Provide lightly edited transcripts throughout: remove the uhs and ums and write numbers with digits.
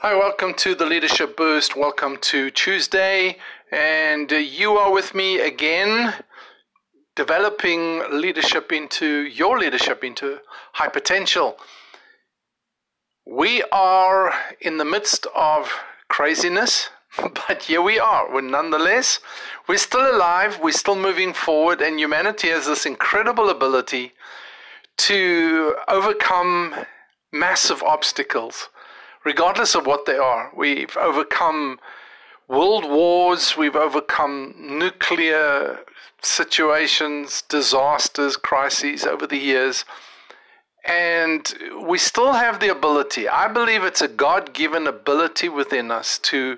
Hi, welcome to the Leadership Boost. Welcome to Tuesday, and you are with me again, developing leadership into your leadership, into high potential. We are in the midst of craziness, but here we are. We're nonetheless, we're still alive, we're still moving forward, and humanity has this incredible ability to overcome massive obstacles. Regardless of what they are, we've overcome world wars, we've overcome nuclear situations, disasters, crises over the years, and we still have the ability. I believe it's a God-given ability within us to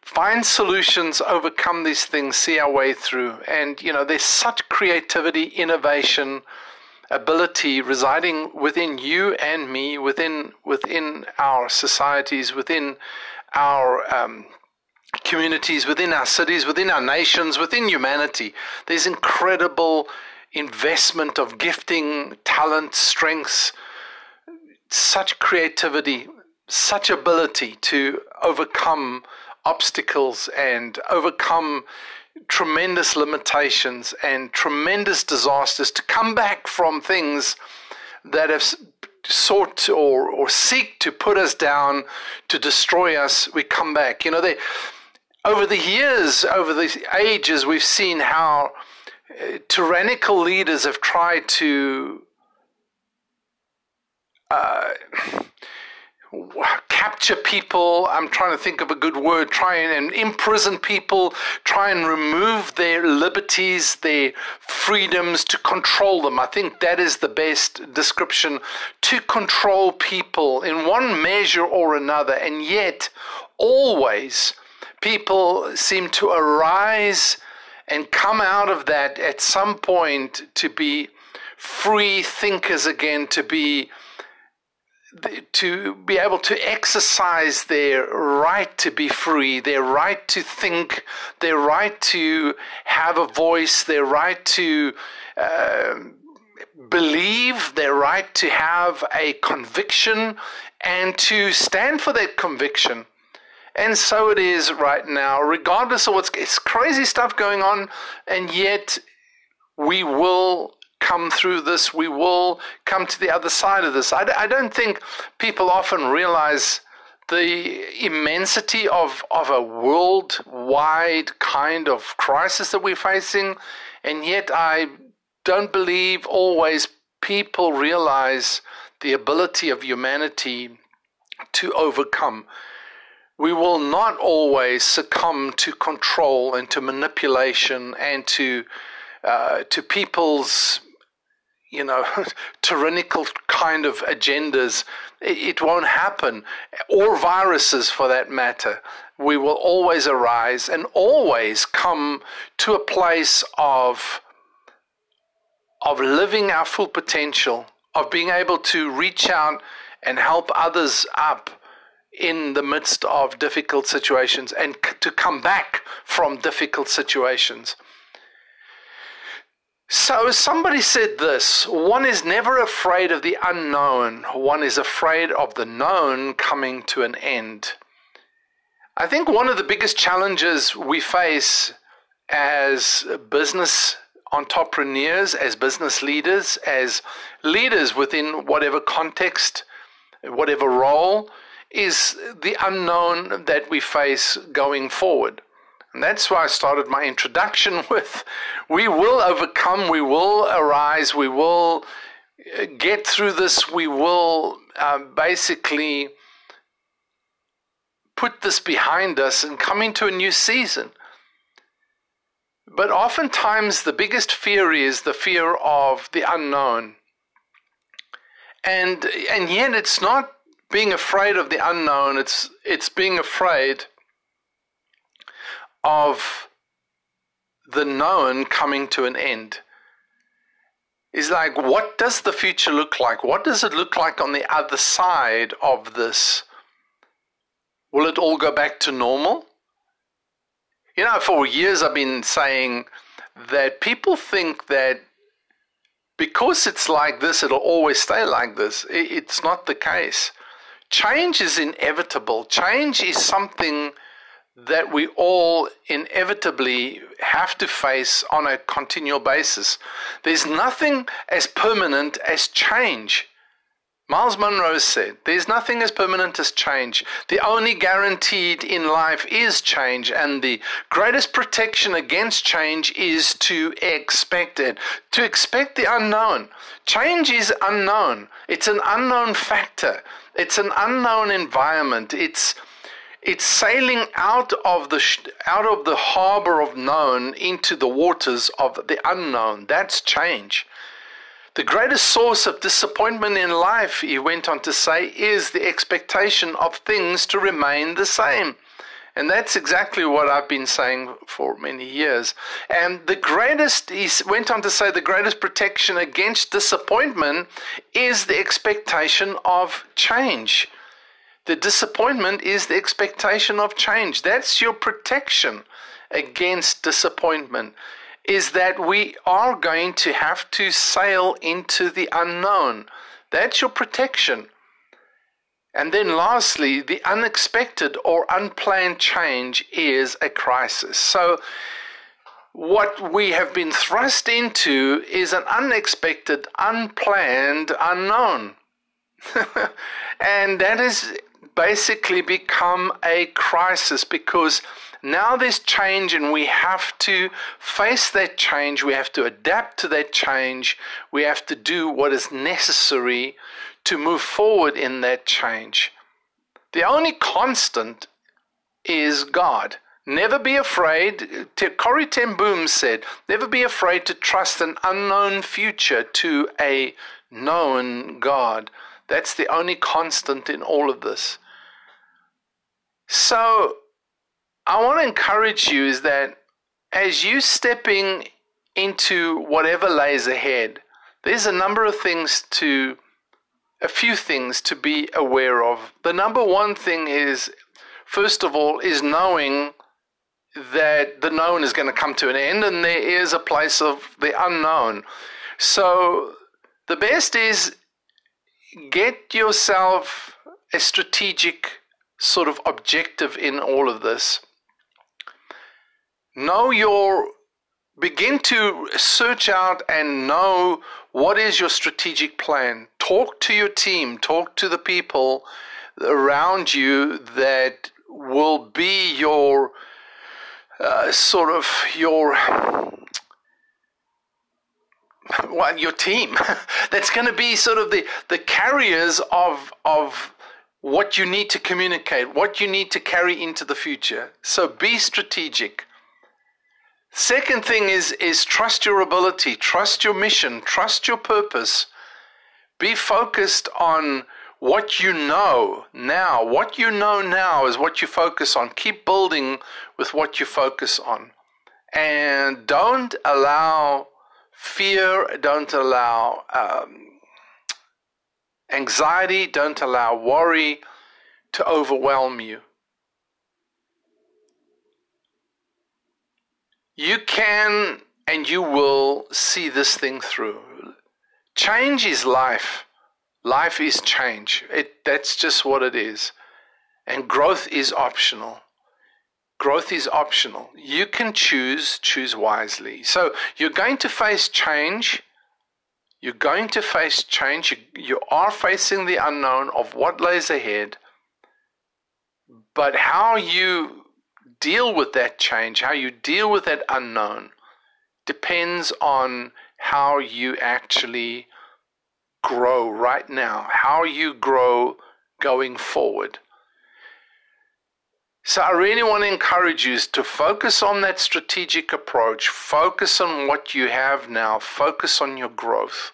find solutions, overcome these things, see our way through. And, you know, there's such creativity, innovation, ability residing within you and me, within our societies, within our communities, within our cities, within our nations, within humanity. There's incredible investment of gifting, talent, strengths, such creativity, such ability to overcome obstacles and overcome tremendous limitations and tremendous disasters, to come back from things that have sought or seek to put us down, to destroy us. We come back. You know, over the years, over the ages, we've seen how tyrannical leaders have tried to capture people. I'm trying to think of a good word. Try and imprison people, try and remove their liberties, their freedoms, to control them. I think that is the best description, to control people in one measure or another. And yet always people seem to arise and come out of that at some point to be free thinkers again, to be able to exercise their right to be free, their right to think, their right to have a voice, their right to believe, their right to have a conviction and to stand for that conviction. And so it is right now, regardless of it's crazy stuff going on, and yet we will come through this, we will come to the other side of this. I don't think people often realize the immensity of a worldwide kind of crisis that we're facing, and yet I don't believe always people realize the ability of humanity to overcome. We will not always succumb to control and to manipulation and to people's, you know, tyrannical kind of agendas. It won't happen, or viruses for that matter. We will always arise and always come to a place of living our full potential, of being able to reach out and help others up in the midst of difficult situations, and to come back from difficult situations. So somebody said this: one is never afraid of the unknown. One is afraid of the known coming to an end. I think one of the biggest challenges we face as business entrepreneurs, as business leaders, as leaders within whatever context, whatever role, is the unknown that we face going forward. And that's why I started my introduction with, we will overcome, we will arise, we will get through this, we will basically put this behind us and come into a new season. But oftentimes the biggest fear is the fear of the unknown. And yet it's not being afraid of the unknown. It's being afraid of the known coming to an end. It's like, what does the future look like? What does it look like on the other side of this? Will it all go back to normal? You know, for years I've been saying that people think that because it's like this, it'll always stay like this. It's not the case. Change is inevitable. Change is something that we all inevitably have to face on a continual basis. There's nothing as permanent as change. Miles Monroe said, there's nothing as permanent as change. The only guaranteed in life is change, and the greatest protection against change is to expect it, to expect the unknown. Change is unknown. It's an unknown factor. It's an unknown environment. It's sailing out of the harbor of known into the waters of the unknown. That's change. The greatest source of disappointment in life, he went on to say, is the expectation of things to remain the same. And that's exactly what I've been saying for many years. And the greatest, he went on to say, the greatest protection against disappointment is the expectation of change. The disappointment is the expectation of change. That's your protection against disappointment, is that we are going to have to sail into the unknown. That's your protection. And then lastly, the unexpected or unplanned change is a crisis. So what we have been thrust into is an unexpected, unplanned unknown. And that is basically become a crisis, because now there's change and we have to face that change. We have to adapt to that change. We have to do what is necessary to move forward in that change. The only constant is God. Never be afraid. Corrie ten Boom said, never be afraid to trust an unknown future to a known God. That's the only constant in all of this. So I want to encourage you is that as you stepping into whatever lays ahead, there's a few things to be aware of. The number one thing is, first of all, is knowing that the known is going to come to an end and there is a place of the unknown. So the best is, get yourself a strategic sort of objective in all of this. Begin to search out and know what is your strategic plan. Talk to your team, talk to the people around you that will be your your team. That's going to be sort of the carriers of what you need to communicate, what you need to carry into the future. So be strategic. Second thing is trust your ability, trust your mission, trust your purpose. Be focused on what you know now. What you know now is what you focus on. Keep building with what you focus on. And don't allow fear, don't allow anxiety, don't allow worry to overwhelm you. You can and you will see this thing through. Change is life. Life is change. That's just what it is. And growth is optional. Growth is optional. You can choose wisely. So you're going to face change. You're going to face change. You are facing the unknown of what lays ahead. But how you deal with that change, how you deal with that unknown, depends on how you actually grow right now, how you grow going forward. So I really want to encourage you to focus on that strategic approach. Focus on what you have now. Focus on your growth.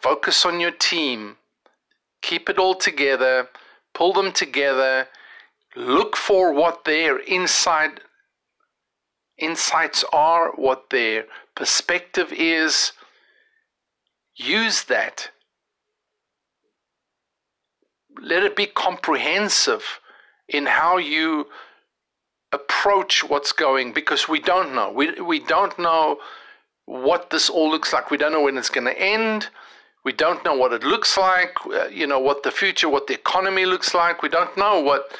Focus on your team. keep it all together, pull them together, look for what their insights are, what their perspective is. Use that. Let it be comprehensive in how you approach what's going, because we don't know. We don't know what this all looks like. We don't know when it's going to end. We don't know what it looks like, what the future, what the economy looks like. We don't know what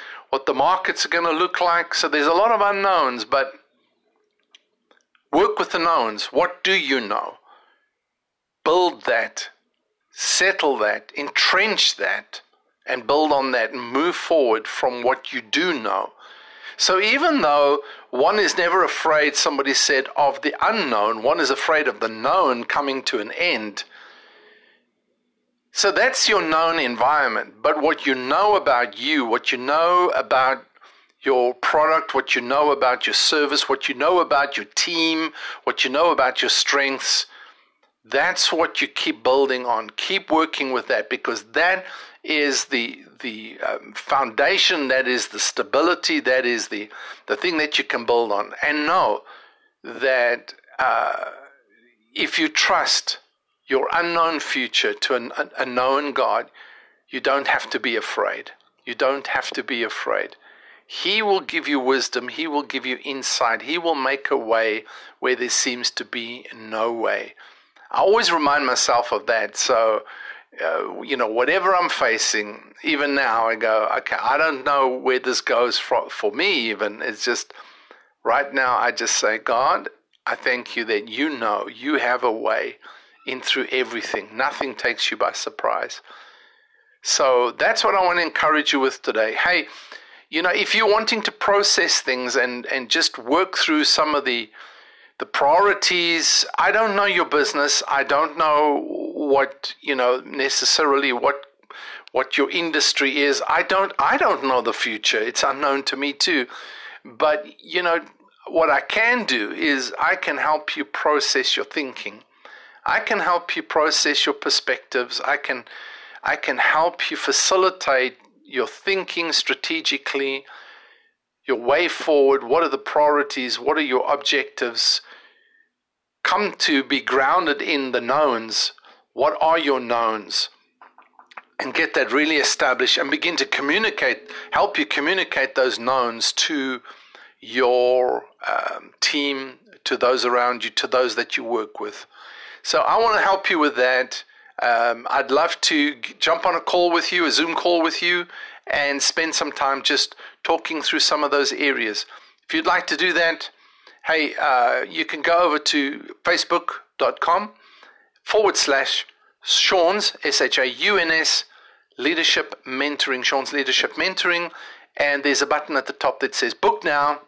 the markets are going to look like. So there's a lot of unknowns, but work with the knowns. What do you know? Build that, settle that, entrench that, and build on that and move forward from what you do know. So even though one is never afraid, somebody said, of the unknown, one is afraid of the known coming to an end. So that's your known environment. But what you know about you, what you know about your product, what you know about your service, what you know about your team, what you know about your strengths, that's what you keep building on. Keep working with that, because that is the foundation, that is the stability, that is the thing that you can build on. And know that if you trust your unknown future to a known God, you don't have to be afraid. You don't have to be afraid. He will give you wisdom. He will give you insight. He will make a way where there seems to be no way. I always remind myself of that. So, whatever I'm facing, even now, I go, okay, I don't know where this goes for me even. It's just, right now, I just say, God, I thank you that you know you have a way in through everything. Nothing takes you by surprise. So that's what I want to encourage you with today. Hey, if you're wanting to process things and just work through some of the priorities, I don't know your business. I don't know what your industry is. I don't know the future. It's unknown to me too. But what I can do is I can help you process your thinking. I can help you process your perspectives. I can help you facilitate your thinking strategically, your way forward. What are the priorities? What are your objectives? Come to be grounded in the knowns. What are your knowns? And get that really established and begin to communicate, help you communicate those knowns to your team, to those around you, to those that you work with. So I want to help you with that. I'd love to jump on a call with you, a Zoom call with you, and spend some time just talking through some of those areas. If you'd like to do that, hey, you can go over to facebook.com/Shauns, SHAUNS, Leadership Mentoring, Shauns Leadership Mentoring. And there's a button at the top that says book now,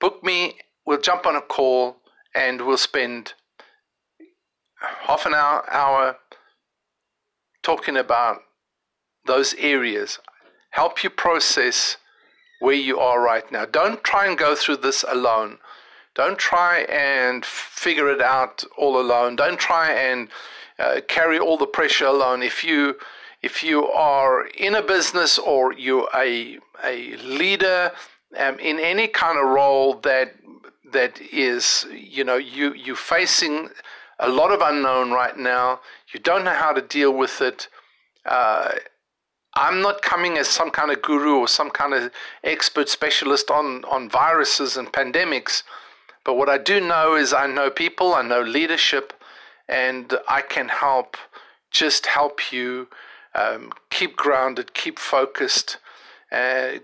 book me. We'll jump on a call and we'll spend half an hour talking about those areas. Help you process where you are right now. Don't try and go through this alone. Don't try and figure it out all alone. Don't try and carry all the pressure alone. If you are in a business or you're a leader in any kind of role that is, you're facing a lot of unknown right now, you don't know how to deal with it, I'm not coming as some kind of guru or some kind of expert specialist on viruses and pandemics. But what I do know is I know people, I know leadership, and I can help you keep grounded, keep focused,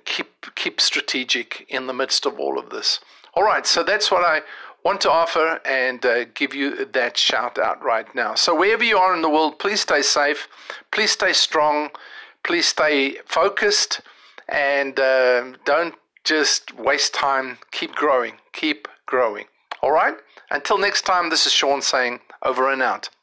keep strategic in the midst of all of this. All right, so that's what I want to offer and give you that shout out right now. So wherever you are in the world, please stay safe, please stay strong, please stay focused, and don't just waste time. Keep growing. All right? Until next time, this is Shaun saying over and out.